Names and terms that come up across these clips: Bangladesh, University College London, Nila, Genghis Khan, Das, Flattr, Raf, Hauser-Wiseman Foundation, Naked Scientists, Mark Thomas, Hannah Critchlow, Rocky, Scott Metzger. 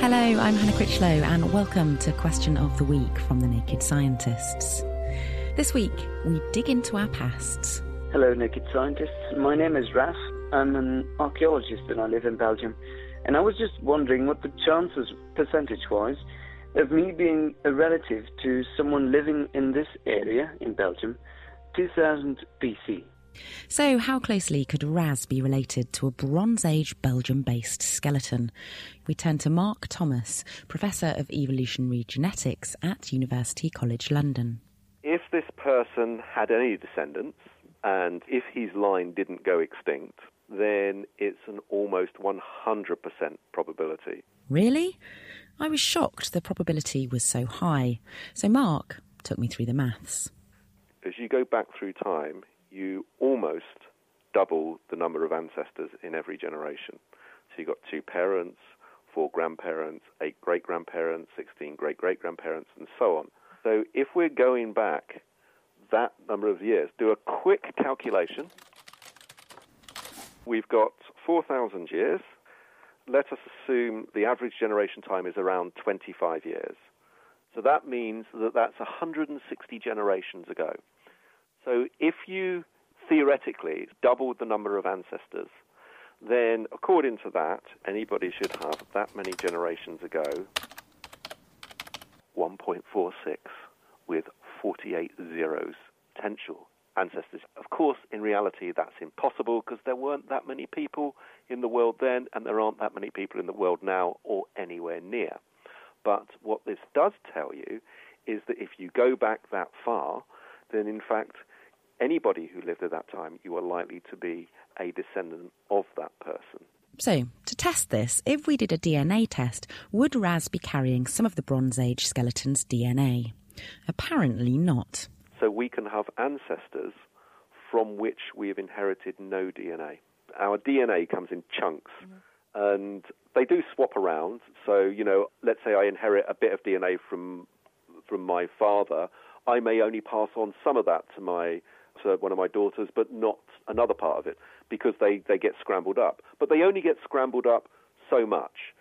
Hello, I'm Hannah Critchlow and welcome to Question of the Week from the Naked Scientists. This week, we dig into our pasts. Hello, Naked Scientists. My name is Raf. I'm an archaeologist and I live in Belgium. And I was just wondering what the chances, percentage-wise, of me being a relative to someone living in this area in Belgium, 2000 BC. So how closely could Raz be related to a Bronze Age Belgium-based skeleton? We turn to Mark Thomas, Professor of Evolutionary Genetics at University College London. If this person had any descendants, and if his line didn't go extinct, then it's an almost 100% probability. Really? I was shocked the probability was so high. So Mark took me through the maths. As you go back through time, you almost double the number of ancestors in every generation. So you've got 2 parents, 4 grandparents, 8 great-grandparents, 16 great-great-grandparents, and so on. So if we're going back that number of years, do a quick calculation. We've got 4,000 years. Let us assume the average generation time is around 25 years. So that means that that's 160 generations ago. So if you theoretically doubled the number of ancestors, then according to that, anybody should have that many generations ago, 1.46 with 48 zeros potential ancestors. Of course, in reality, that's impossible because there weren't that many people in the world then and there aren't that many people in the world now or anywhere near. But what this does tell you is that if you go back that far, then in fact, anybody who lived at that time, you are likely to be a descendant of that person. So, to test this, if we did a DNA test, would Raz be carrying some of the Bronze Age skeleton's DNA? Apparently not. So we can have ancestors from which we have inherited no DNA. Our DNA comes in chunks, and they do swap around. So, let's say I inherit a bit of DNA from my father. I may only pass on some of that to one of my daughters, but not another part of it, because they get scrambled up. But they only get scrambled up so much.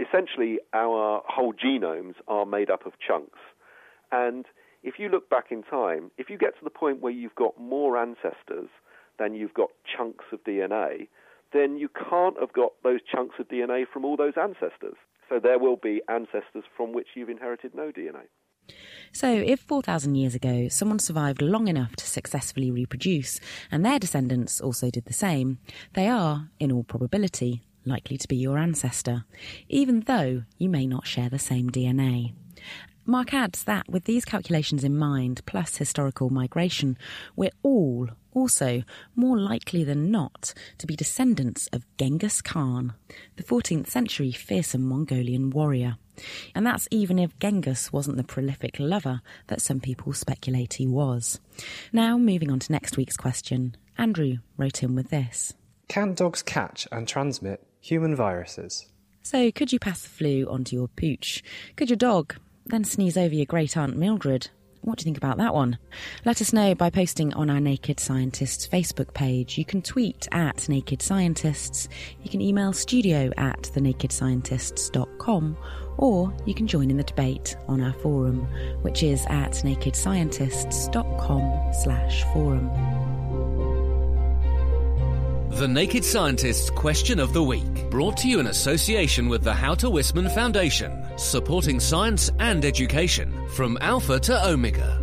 Essentially, our whole genomes are made up of chunks. And if you look back in time, if you get to the point where you've got more ancestors than you've got chunks of DNA, then you can't have got those chunks of DNA from all those ancestors. So there will be ancestors from which you've inherited no DNA. So if 4,000 years ago someone survived long enough to successfully reproduce and their descendants also did the same, they are, in all probability, likely to be your ancestor, even though you may not share the same DNA. Mark adds that with these calculations in mind, plus historical migration, we're all also more likely than not to be descendants of Genghis Khan, the 14th century fearsome Mongolian warrior. And that's even if Genghis wasn't the prolific lover that some people speculate he was. Now, moving on to next week's question, Andrew wrote in with this. Can dogs catch and transmit human viruses? So, could you pass the flu onto your pooch? Could your dog then sneeze over your great aunt Mildred? What do you think about that one? Let us know by posting on our Naked Scientists Facebook page. You can tweet at Naked Scientists. You can email studio@thenakedscientists.com, or you can join in the debate on our forum, which is at nakedscientists.com/forum. The Naked Scientists Question of the Week, brought to you in association with the Hauser-Wiseman Foundation, supporting science and education from Alpha to Omega.